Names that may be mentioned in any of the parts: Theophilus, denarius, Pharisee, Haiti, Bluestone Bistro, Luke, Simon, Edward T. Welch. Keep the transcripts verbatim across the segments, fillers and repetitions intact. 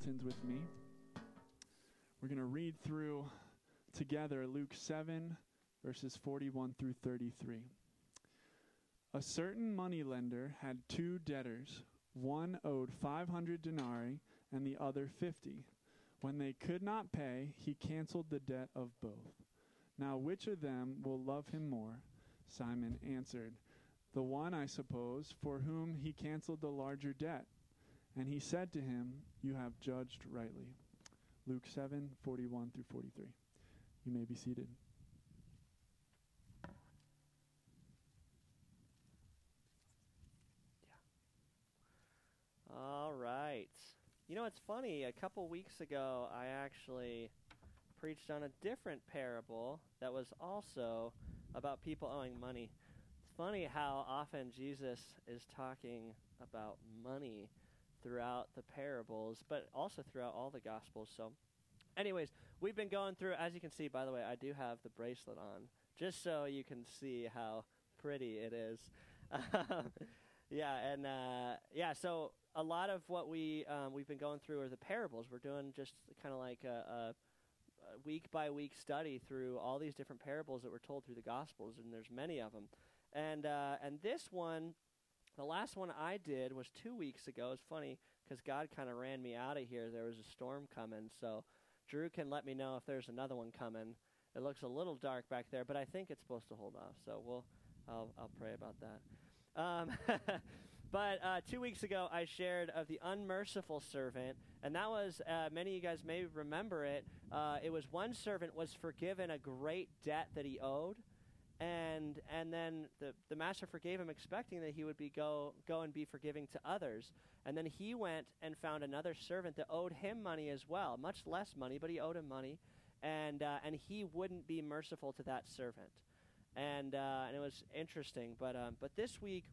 bulletins with me. We're going to read through together Luke seven, verses forty-one through thirty-three. A certain moneylender had two debtors. One owed five hundred denarii and the other fifty. When they could not pay, he canceled the debt of both. Now which of them will love him more? Simon answered, The one, I suppose, for whom he canceled the larger debt. And he said to him, You have judged rightly. Luke seven, forty-one through forty-three. You may be seated. Yeah. All right. You know, it's funny. A couple weeks ago, I actually preached on a different parable that was also about people owing money. It's funny how often Jesus is talking about money throughout the parables, but also throughout all the Gospels. So anyways, we've been going through, as you can see, by the way, I do have the bracelet on, just so you can see how pretty it is. yeah, and uh, yeah, so a lot of what we, um, we've been going through are the parables. We're doing just kind of like a, a week-by-week study through all these different parables that were told through the Gospels, and there's many of them. And, uh, and this one... The last one I did was two weeks ago. It's funny because God kind of ran me out of here. There was a storm coming, so Drew can let me know if there's another one coming. It looks a little dark back there, but I think it's supposed to hold off, so we'll, I'll, I'll pray about that. Um, but uh, two weeks ago, I shared of the unmerciful servant, and that was, uh, many of you guys may remember it, uh, it was one servant was forgiven a great debt that he owed. And and then the, the master forgave him, expecting that he would be go, go and be forgiving to others. And then he went and found another servant that owed him money as well, much less money, but he owed him money. And uh, and he wouldn't be merciful to that servant. And uh, and it was interesting. But um, but this week,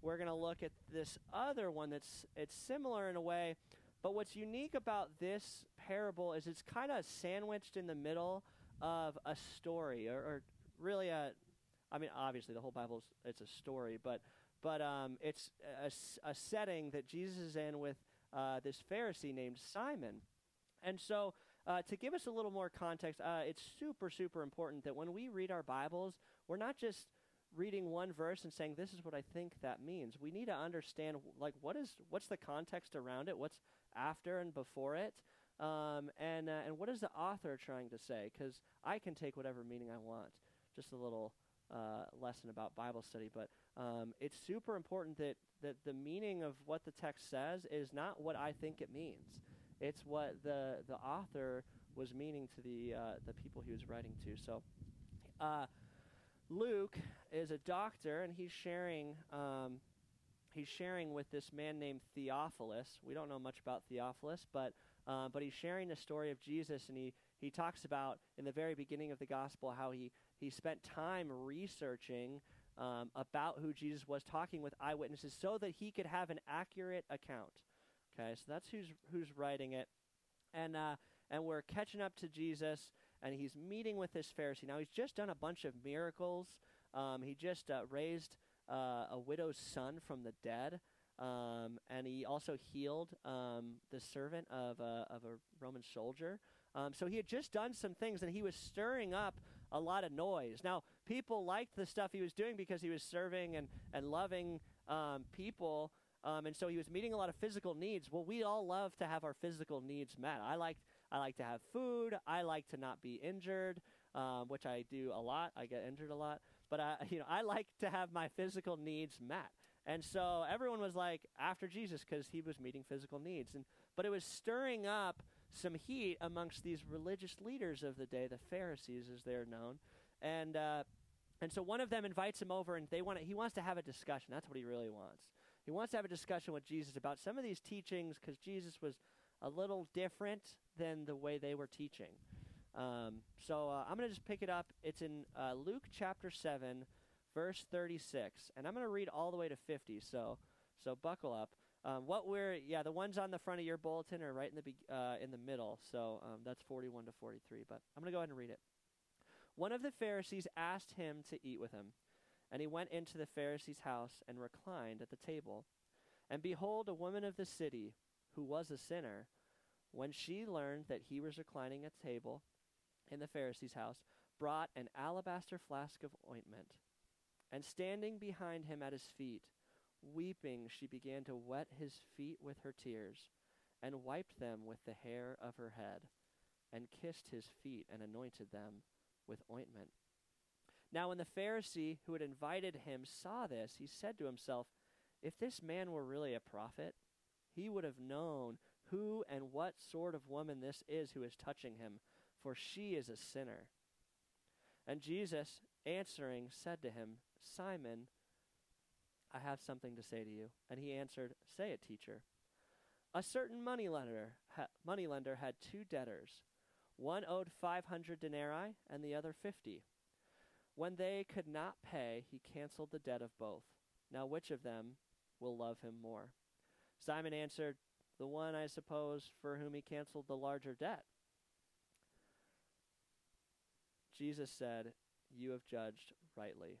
we're going to look at this other one that's it's similar in a way. But what's unique about this parable is it's kind of sandwiched in the middle of a story, or, or really a... I mean, obviously, the whole Bible's it's a story, but but um, it's a, a setting that Jesus is in with uh, this Pharisee named Simon. And so uh, to give us a little more context, uh, it's super, super important that when we read our Bibles, we're not just reading one verse and saying, this is what I think that means. We need to understand, like, what is what's the context around it? What's after and before it? Um, and, uh, and what is the author trying to say? Because I can take whatever meaning I want. Just a little... Uh, lesson about Bible study, but um, it's super important that, that the meaning of what the text says is not what I think it means. It's what the, the author was meaning to the, uh, the people he was writing to. So uh, Luke is a doctor, and he's sharing, um, he's sharing with this man named Theophilus. We don't know much about Theophilus, but, uh, but he's sharing the story of Jesus, and he, he talks about in the very beginning of the gospel how he He spent time researching um, about who Jesus was, talking with eyewitnesses so that he could have an accurate account. Okay, so that's who's who's writing it. And, uh, and we're catching up to Jesus, and he's meeting with this Pharisee. Now, he's just done a bunch of miracles. Um, he just uh, raised uh, a widow's son from the dead, um, and he also healed um, the servant of a, of a Roman soldier. Um, so he had just done some things, and he was stirring up a lot of noise. Now, people liked the stuff he was doing because he was serving and, and loving um, people, um, and so he was meeting a lot of physical needs. Well, we all love to have our physical needs met. I like, I like to have food. I like to not be injured, um, which I do a lot. I get injured a lot. But I, you know, I like to have my physical needs met. And so everyone was like after Jesus because he was meeting physical needs. And but it was stirring up some heat amongst these religious leaders of the day, the Pharisees as they're known. And uh, and so one of them invites him over, and they want to, he wants to have a discussion. That's what he really wants. He wants to have a discussion with Jesus about some of these teachings because Jesus was a little different than the way they were teaching. Um, so uh, I'm going to just pick it up. It's in uh, Luke chapter seven, verse thirty-six. And I'm going to read all the way to fifty, so so buckle up. Um, what we're, yeah, the ones on the front of your bulletin are right in the be uh, in the middle, so um, that's forty-one to forty-three, but I'm going to go ahead and read it. One of the Pharisees asked him to eat with him, and he went into the Pharisee's house and reclined at the table. And behold, a woman of the city, who was a sinner, when she learned that he was reclining at table in the Pharisee's house, brought an alabaster flask of ointment. And standing behind him at his feet, weeping, she began to wet his feet with her tears, and wiped them with the hair of her head, and kissed his feet, and anointed them with ointment. Now when the Pharisee who had invited him saw this, he said to himself, "If this man were really a prophet, he would have known who and what sort of woman this is who is touching him, for she is a sinner." And Jesus, answering, said to him, "Simon, I have something to say to you." And he answered, "Say it, teacher." "A certain moneylender, ha- moneylender had two debtors. One owed five hundred denarii and the other fifty. When they could not pay, he canceled the debt of both. Now which of them will love him more?" Simon answered, "The one, I suppose, for whom he canceled the larger debt." Jesus said, "You have judged rightly."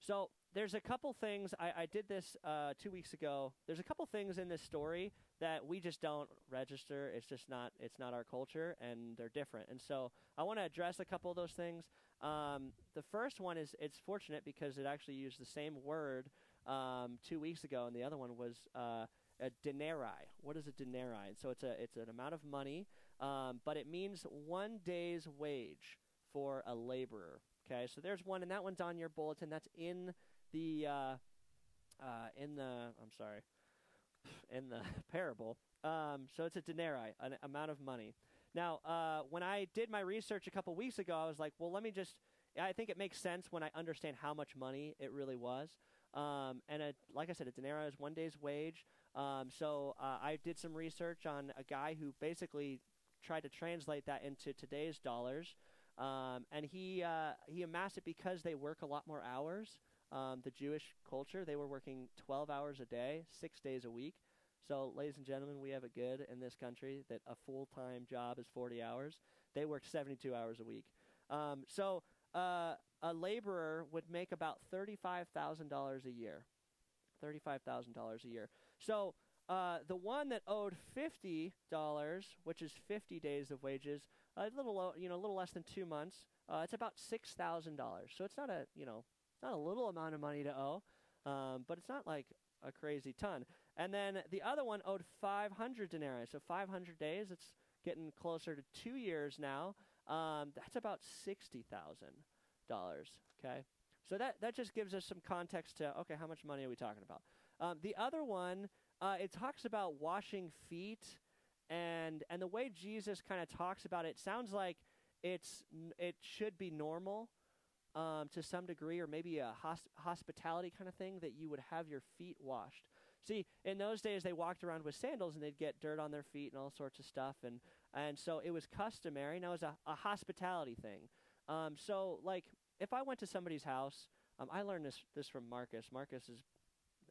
So there's a couple things. I, I did this uh, two weeks ago. There's a couple things in this story that we just don't register. It's just not it's not our culture, and they're different. And so I want to address a couple of those things. Um, the first one is, it's fortunate because it actually used the same word um, two weeks ago, and the other one was uh, a denarii. What is a denarii? And so it's a it's an amount of money, um, but it means one day's wage for a laborer. Okay, so there's one, and that one's on your bulletin. That's in the uh, uh, in the I'm sorry, in the parable. Um, so it's a denarii, an amount of money. Now, uh, when I did my research a couple weeks ago, I was like, well, let me just. I think it makes sense when I understand how much money it really was. Um, and a, like I said, a denarii is one day's wage. Um, so uh, I did some research on a guy who basically tried to translate that into today's dollars. Um, and he uh, he amassed it because they work a lot more hours. Um, the Jewish culture, they were working twelve hours a day, six days a week. So, ladies and gentlemen, we have it good in this country that a full-time job is forty hours. They worked seventy-two hours a week. Um, so uh, a laborer would make about thirty-five thousand dollars a year. thirty-five thousand dollars a year. So Uh, the one that owed fifty dollars, which is fifty days of wages, a little, you know, a little less than two months. Uh, it's about six thousand dollars. So it's not a, you know, not a little amount of money to owe, um, but it's not like a crazy ton. And then the other one owed five hundred denarii. So five hundred days. It's getting closer to two years now. Um, that's about sixty thousand dollars. Okay. So that that just gives us some context to okay, how much money are we talking about? Um, the other one. Uh, it talks about washing feet, and and the way Jesus kind of talks about it, it sounds like it's it should be normal um, to some degree, or maybe a hosp- hospitality kind of thing that you would have your feet washed. See, in those days they walked around with sandals and they'd get dirt on their feet and all sorts of stuff, and and so it was customary, and it was a, a hospitality thing. Um, so like if I went to somebody's house, um, I learned this this from Marcus. Marcus is.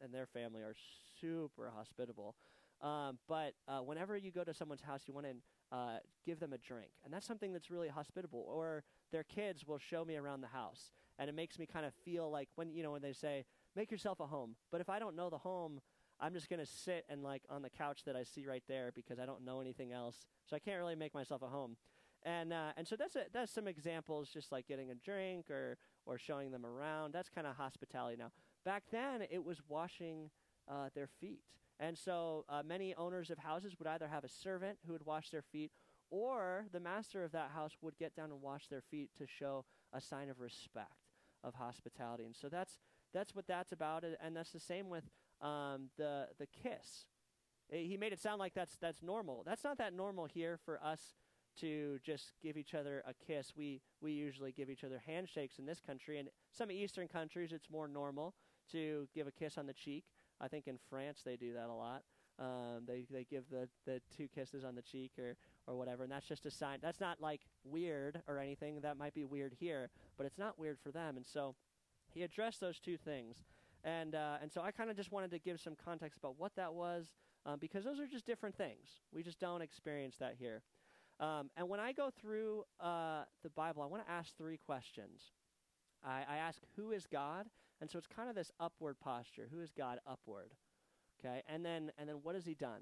And their family are super hospitable. Um, but uh, whenever you go to someone's house, you want to uh, give them a drink. And that's something that's really hospitable. Or their kids will show me around the house. And it makes me kind of feel like when, you know, when they say, make yourself a home. But if I don't know the home, I'm just going to sit and like on the couch that I see right there because I don't know anything else. So I can't really make myself a home. And uh, and so that's a, that's some examples, just like getting a drink or or showing them around. That's kind of hospitality now. Back then, it was washing uh, their feet. And so uh, many owners of houses would either have a servant who would wash their feet, or the master of that house would get down and wash their feet to show a sign of respect, of hospitality. And so that's That's what that's about. And that's the same with um, the the kiss. He made it sound like that's that's normal. That's not that normal here for us to just give each other a kiss. We we usually give each other handshakes in this country. And some Eastern countries, it's more normal to give a kiss on the cheek. I think in France they do that a lot. Um, they they give the, the two kisses on the cheek or, or whatever, and that's just a sign. That's not like weird or anything. That might be weird here, but it's not weird for them. And so he addressed those two things. And uh, and so I kind of just wanted to give some context about what that was, um, because those are just different things. We just don't experience that here. Um, and when I go through uh, the Bible, I want to ask three questions. I, I ask, who is God? And so it's kind of this upward posture. Who is God upward? Okay, and then and then what has he done?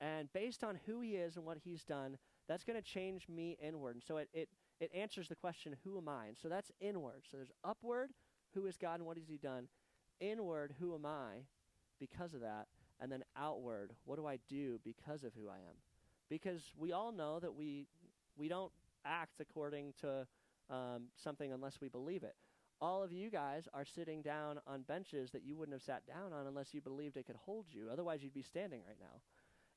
And based on who he is and what he's done, that's going to change me inward. And so it, it, it answers the question, who am I? And so that's inward. So there's upward, who is God and what has he done? Inward, who am I because of that? And then outward, what do I do because of who I am? Because we all know that we we don't act according to um, something unless we believe it. All of you guys are sitting down on benches that you wouldn't have sat down on unless you believed it could hold you. Otherwise, you'd be standing right now.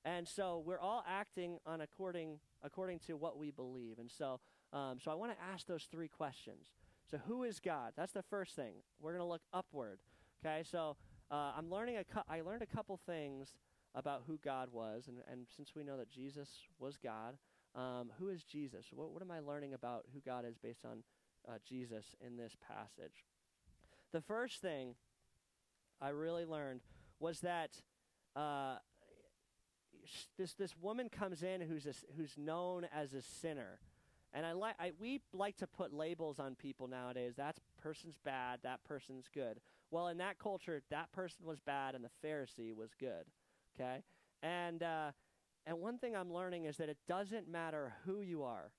And so we're all acting on according according to what we believe. And so, um, so I want to ask those three questions. So who is God? That's the first thing. We're going to look upward. Okay, so uh, I'm learning a cu- I learned a couple things about who God was. And, and since we know that Jesus was God, um, who is Jesus? What, what am I learning about who God is based on Uh, Jesus in this passage? The first thing I really learned was that uh, this this woman comes in who's a, who's known as a sinner, and I like I, we like to put labels on people nowadays. That person's bad. That person's good. Well, in that culture, that person was bad, and the Pharisee was good. Okay, and uh, and one thing I'm learning is that it doesn't matter who you are.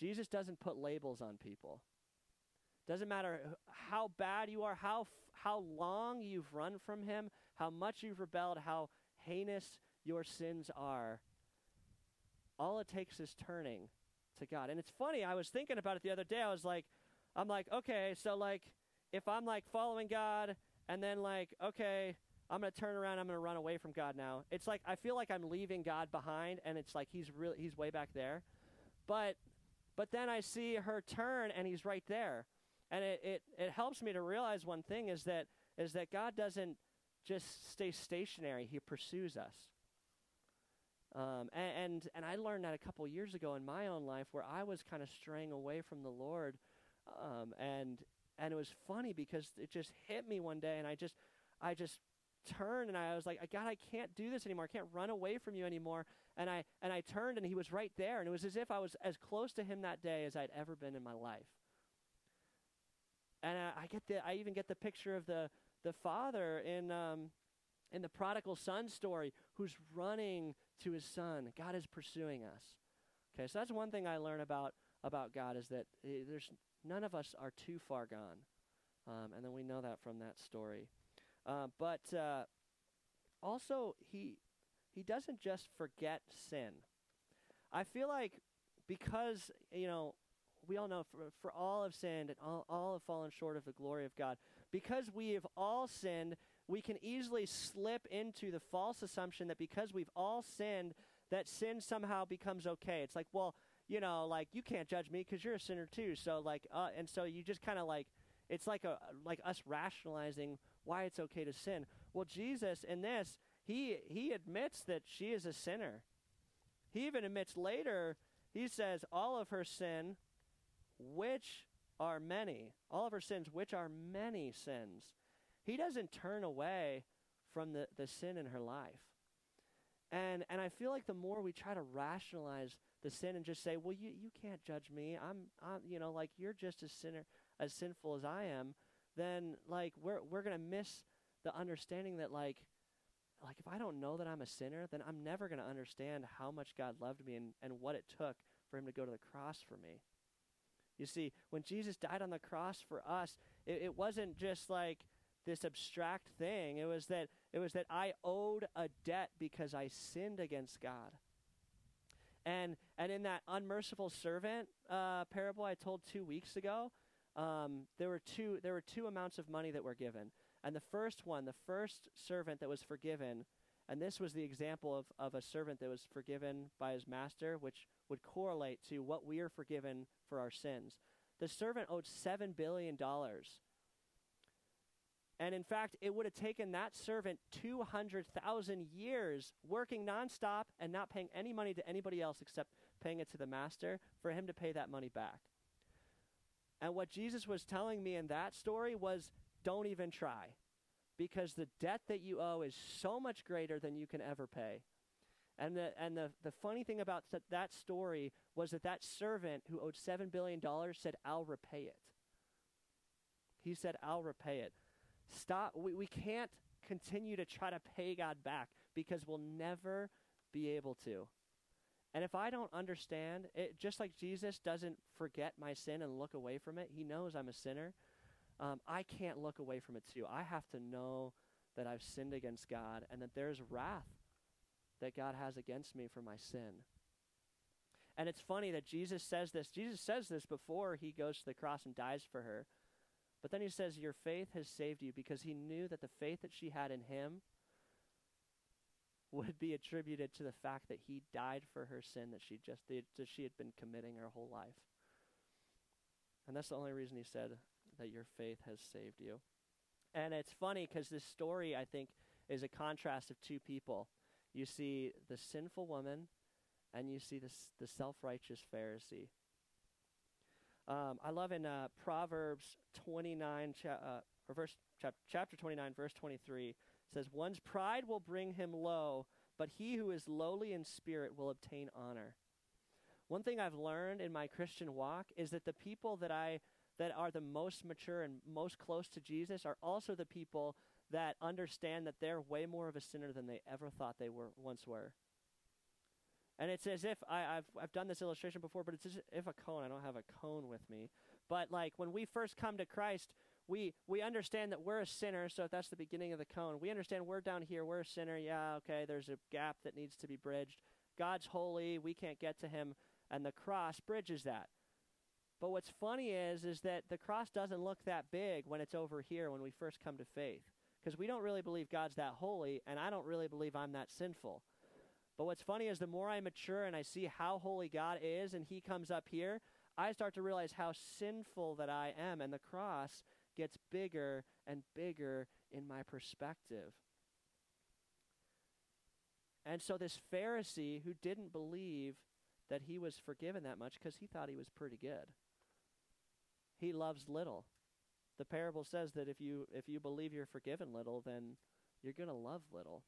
Jesus doesn't put labels on people. Doesn't matter how bad you are, how how long you've run from him, how much you've rebelled, how heinous your sins are. All it takes is turning to God. And it's funny, I was thinking about it the other day. I was like, I'm like, okay, so like, if I'm like following God and then like, okay, I'm going to turn around, I'm going to run away from God now. It's like, I feel like I'm leaving God behind, and it's like, he's really, he's way back there. But... But then I see her turn, and he's right there. And it, it, it helps me to realize one thing is that is that God doesn't just stay stationary. He pursues us. Um, and, and, and I learned that a couple years ago in my own life where I was kind of straying away from the Lord. Um, and and it was funny because it just hit me one day, and I just I just turned, and I was like, God, I can't do this anymore. I can't run away from you anymore. And I and I turned, and he was right there. And it was as if I was as close to him that day as I'd ever been in my life. And I, I get the I even get the picture of the the father in um in the prodigal son story who's running to his son. God is pursuing us. Okay, so that's one thing I learned about about God is that there's none of us are too far gone, um, and then we know that from that story. Uh, but uh, also, he he doesn't just forget sin. I feel like because, you know, we all know for, for all have sinned and all, all have fallen short of the glory of God. Because we have all sinned, we can easily slip into the false assumption that because we've all sinned, that sin somehow becomes okay. It's like, well, you know, like, you can't judge me because you're a sinner too. So, like, uh, and so you just kind of like, it's like a like us rationalizing why it's okay to sin. Well, Jesus in this, he he admits that she is a sinner. He even admits later, he says, all of her sin, which are many. All of her sins, which are many sins. He doesn't turn away from the, the sin in her life. And and I feel like the more we try to rationalize the sin and just say, well, you, you can't judge me. I'm, I'm you know, like, you're just a sinner, as sinful as I am, then like we're we're gonna miss the understanding that like like if I don't know that I'm a sinner, then I'm never gonna understand how much God loved me and, and what it took for him to go to the cross for me. You see, when Jesus died on the cross for us, it, it wasn't just like this abstract thing. It was that it was that I owed a debt because I sinned against God. And and in that unmerciful servant uh, parable I told two weeks ago, um, there were two there were two amounts of money that were given. And the first one, the first servant that was forgiven, and this was the example of, of a servant that was forgiven by his master, which would correlate to what we are forgiven for our sins. The servant owed seven billion dollars. And in fact, it would have taken that servant two hundred thousand years working nonstop and not paying any money to anybody else except paying it to the master for him to pay that money back. And what Jesus was telling me in that story was, don't even try, because the debt that you owe is so much greater than you can ever pay. And the and the, the funny thing about th- that story was that that servant who owed seven billion dollars said, I'll repay it. He said, I'll repay it. Stop. We, we can't continue to try to pay God back because we'll never be able to. And if I don't understand it, just like Jesus doesn't forget my sin and look away from it, he knows I'm a sinner. Um, I can't look away from it too. I have to know that I've sinned against God and that there's wrath that God has against me for my sin. And it's funny that Jesus says this. Jesus says this before he goes to the cross and dies for her. But then he says, your faith has saved you, because he knew that the faith that she had in him would be attributed to the fact that he died for her sin that she just that she had been committing her whole life. And that's the only reason he said that your faith has saved you. And it's funny because this story, I think, is a contrast of two people. You see the sinful woman and you see this, the self-righteous Pharisee. Um, I love in uh, Proverbs twenty-nine, cha- uh, or verse, chap- chapter twenty-nine, verse twenty-three, says, one's pride will bring him low, but he who is lowly in spirit will obtain honor. One thing I've learned in my Christian walk is that the people that I that are the most mature and most close to Jesus are also the people that understand that they're way more of a sinner than they ever thought they were once were. And it's as if, I, I've I've done this illustration before, but it's as if a cone, I don't have a cone with me. But like when we first come to Christ, we we understand that we're a sinner, so if that's the beginning of the cone, we understand we're down here, we're a sinner, yeah, okay, there's a gap that needs to be bridged. God's holy, we can't get to him, and the cross bridges that. But what's funny is, is that the cross doesn't look that big when it's over here when we first come to faith, because we don't really believe God's that holy, and I don't really believe I'm that sinful. But what's funny is the more I mature and I see how holy God is and he comes up here, I start to realize how sinful that I am, and the cross gets bigger and bigger in my perspective. And so this Pharisee who didn't believe that he was forgiven that much because he thought he was pretty good. He loves little. The parable says that if you if you believe you're forgiven little, then you're going to love little.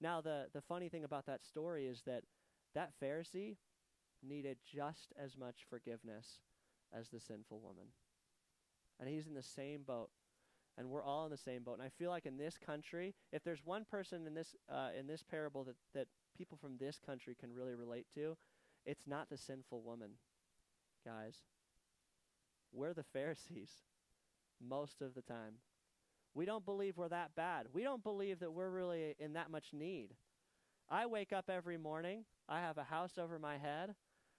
Now, the, the funny thing about that story is that that Pharisee needed just as much forgiveness as the sinful woman. And he's in the same boat. And we're all in the same boat. And I feel like in this country, if there's one person in this uh, in this parable that, that people from this country can really relate to, it's not the sinful woman, guys. We're the Pharisees most of the time. We don't believe we're that bad. We don't believe that we're really in that much need. I wake up every morning. I have a house over my head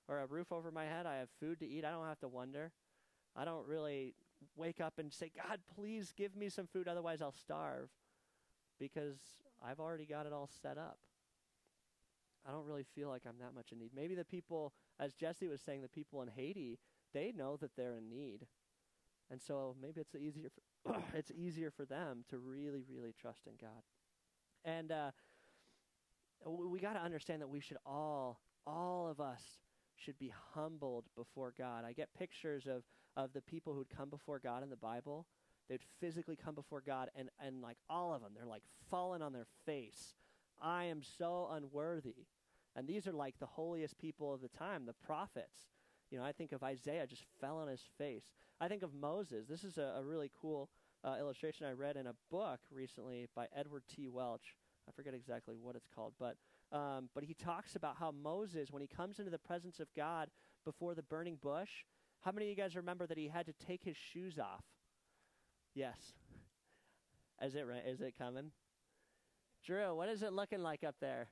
or a roof over my head. I have food to eat. I don't have to wonder. I don't really wake up and say, God, please give me some food. Otherwise, I'll starve, because I've already got it all set up. I don't really feel like I'm that much in need. Maybe the people, as Jesse was saying, the people in Haiti, they know that they're in need. And so maybe it's easier for it's easier for them to really, really trust in God. And uh, we got to understand that we should all, all of us should be humbled before God. I get pictures of, of the people who'd come before God in the Bible. They'd physically come before God, and, and like all of them, they're like falling on their face. I am so unworthy. And these are like the holiest people of the time, the prophets. You know, I think of Isaiah just fell on his face. I think of Moses. This is a, a really cool uh, illustration I read in a book recently by Edward T. Welch. I forget exactly what it's called, but um, but he talks about how Moses, when he comes into the presence of God before the burning bush, how many of you guys remember that he had to take his shoes off? Yes. Is it right? Is it coming? Drew, what is it looking like up there?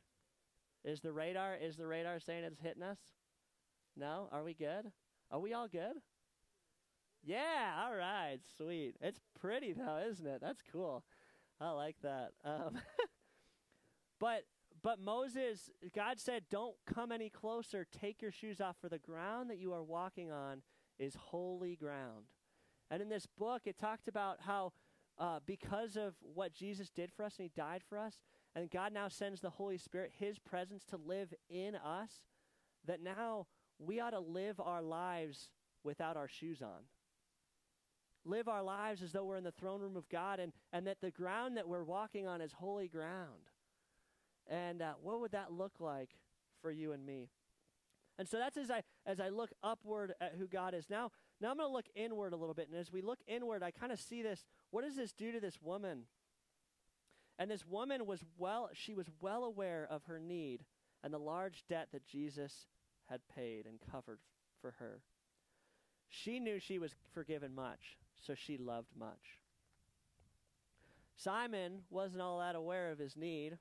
Is the radar? Is the radar saying it's hitting us? No? Are we good? Are we all good? Yeah, all right, sweet. It's pretty though, isn't it? That's cool. I like that. Um, but but Moses, God said, don't come any closer. Take your shoes off, for the ground that you are walking on is holy ground. And in this book, it talked about how uh, because of what Jesus did for us and he died for us, and God now sends the Holy Spirit, his presence, to live in us, that now we ought to live our lives without our shoes on. Live our lives as though we're in the throne room of God, and, and that the ground that we're walking on is holy ground. And uh, what would that look like for you and me? And so that's as I as I look upward at who God is. Now, now I'm going to look inward a little bit. And as we look inward, I kind of see this. What does this do to this woman? And this woman was well, she was well aware of her need and the large debt that Jesus had paid and covered for her. She knew she was forgiven much, so she loved much. Simon wasn't all that aware of his need,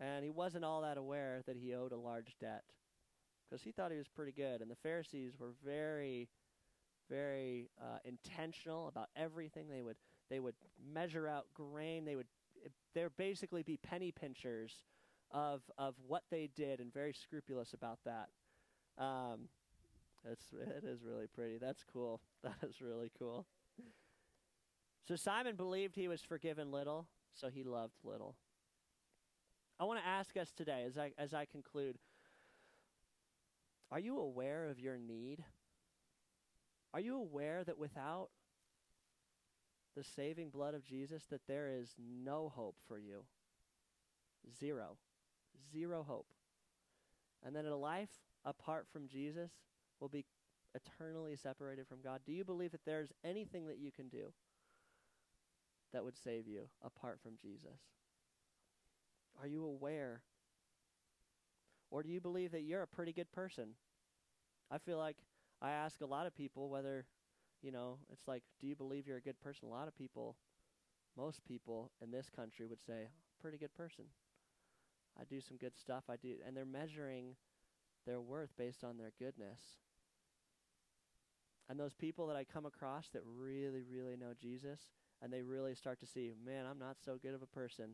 and he wasn't all that aware that he owed a large debt, because he thought he was pretty good. And the Pharisees were very, very uh, intentional about everything. They would they would measure out grain. They would they would basically be penny pinchers of of what they did, and very scrupulous about that. Um, It's, it is really pretty. That's cool. That is really cool. So Simon believed he was forgiven little, so he loved little. I want to ask us today, as I, as I conclude, are you aware of your need? Are you aware that without the saving blood of Jesus, that there is no hope for you? Zero. Zero hope. And that a life apart from Jesus will be eternally separated from God. Do you believe that there's anything that you can do that would save you apart from Jesus? Are you aware? Or do you believe that you're a pretty good person? I feel like I ask a lot of people whether, you know, it's like, do you believe you're a good person? A lot of people, most people in this country would say, pretty good person. I do some good stuff. I do, and they're measuring their worth based on their goodness. And those people that I come across that really, really know Jesus, and they really start to see, man, I'm not so good of a person.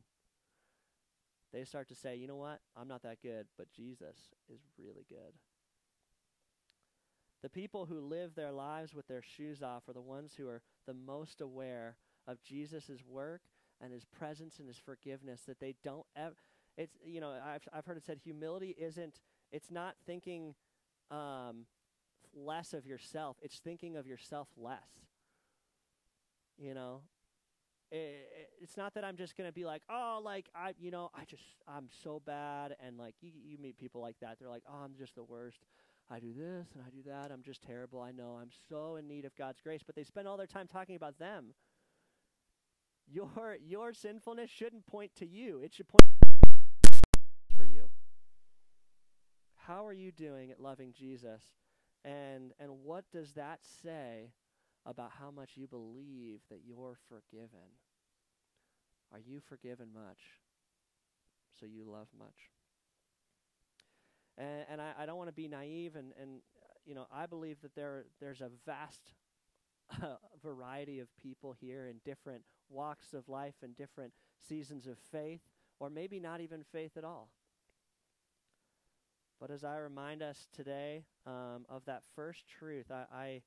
They start to say, you know what? I'm not that good, but Jesus is really good. The people who live their lives with their shoes off are the ones who are the most aware of Jesus' work and his presence and his forgiveness, that they don't ever, it's, you know, I've, I've heard it said, humility isn't, it's not thinking um, less of yourself. It's thinking of yourself less. You know, it, it, it's not that I'm just going to be like, oh, like, I, you know, I just, I'm so bad. And like, you, you meet people like that. They're like, oh, I'm just the worst. I do this and I do that. I'm just terrible. I know I'm so in need of God's grace, but they spend all their time talking about them. Your, your sinfulness shouldn't point to you. It should point for you. How are you doing at loving Jesus? And and what does that say about how much you believe that you're forgiven? Are you forgiven much? So you love much. And, and I, I don't want to be naive. And, and you know, I believe that there there's a vast uh, variety of people here in different walks of life and different seasons of faith, or maybe not even faith at all. But as I remind us today um, of that first truth, I, I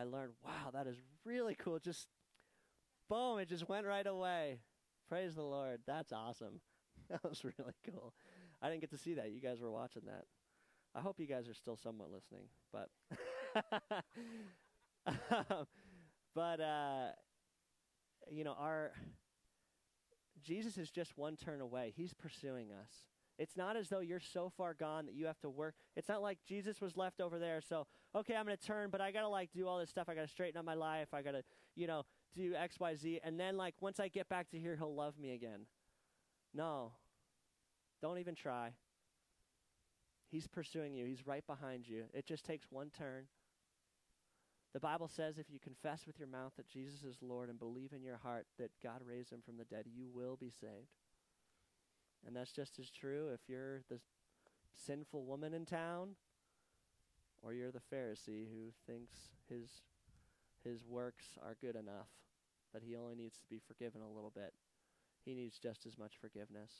I learned, wow, that is really cool. Just, boom, it just went right away. Praise the Lord. That's awesome. That was really cool. I didn't get to see that. You guys were watching that. I hope you guys are still somewhat listening. But, um, but uh, you know, our Jesus is just one turn away. He's pursuing us. It's not as though you're so far gone that you have to work. It's not like Jesus was left over there, so, okay, I'm going to turn, but I got to, like, do all this stuff. I got to straighten up my life. I got to, you know, do X, Y, Z. And then, like, once I get back to here, he'll love me again. No. Don't even try. He's pursuing you. He's right behind you. It just takes one turn. The Bible says if you confess with your mouth that Jesus is Lord and believe in your heart that God raised him from the dead, you will be saved. And that's just as true if you're the sinful woman in town or you're the Pharisee who thinks his his works are good enough that he only needs to be forgiven a little bit. He needs just as much forgiveness.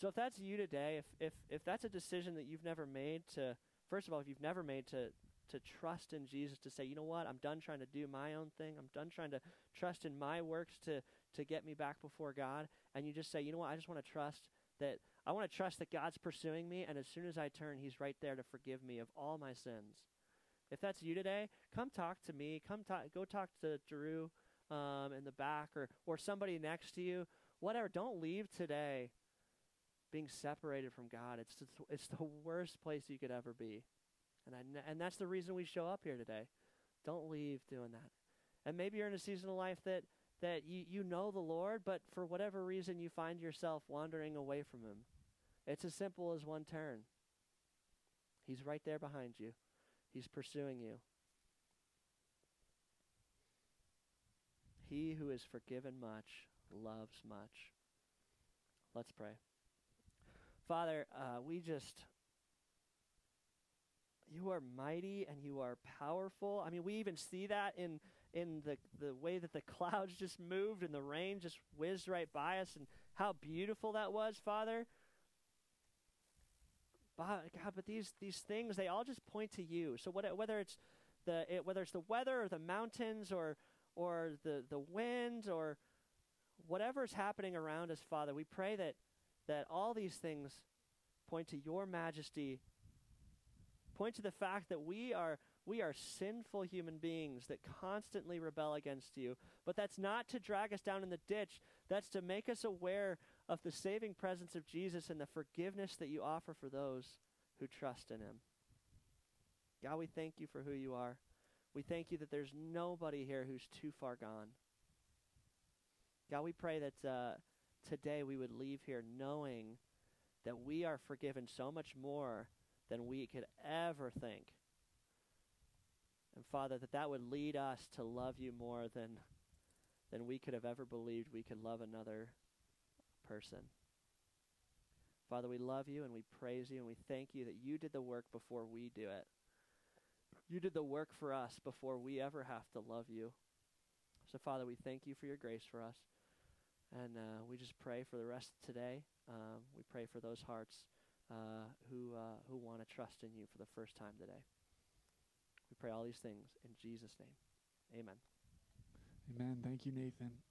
So if that's you today, if if if that's a decision that you've never made to, first of all, if you've never made to to trust in Jesus, to say, you know what, I'm done trying to do my own thing. I'm done trying to trust in my works to, to get me back before God. And you just say, you know what, I just want to trust that, I want to trust that God's pursuing me. And as soon as I turn, he's right there to forgive me of all my sins. If that's you today, come talk to me. Come talk, go talk to Drew um, in the back or, or somebody next to you, whatever. Don't leave today being separated from God. It's the, it's the worst place you could ever be. And, I, and that's the reason we show up here today. Don't leave doing that. And maybe you're in a season of life that, that you, you know the Lord, but for whatever reason you find yourself wandering away from him. It's as simple as one turn. He's right there behind you. He's pursuing you. He who is forgiven much loves much. Let's pray. Father, uh, we just... you are mighty and you are powerful. I mean, we even see that in in the, the way that the clouds just moved and the rain just whizzed right by us and how beautiful that was, Father. God, but these these things, they all just point to you. So what, whether it's the it, whether it's the weather or the mountains or or the, the wind or whatever's happening around us, Father, we pray that that all these things point to your majesty. Point to the fact that we are we are sinful human beings that constantly rebel against you. But that's not to drag us down in the ditch. That's to make us aware of the saving presence of Jesus and the forgiveness that you offer for those who trust in him. God, we thank you for who you are. We thank you that there's nobody here who's too far gone. God, we pray that uh, today we would leave here knowing that we are forgiven so much more than we could ever think. And Father, that that would lead us to love you more than, than we could have ever believed we could love another person. Father, we love you and we praise you and we thank you that you did the work before we do it. You did the work for us before we ever have to love you. So Father, we thank you for your grace for us. And uh, we just pray for the rest of today. Um, we pray for those hearts Uh, who uh, who want to trust in you for the first time today. We pray all these things in Jesus' name. Amen. Amen. Thank you, Nathan.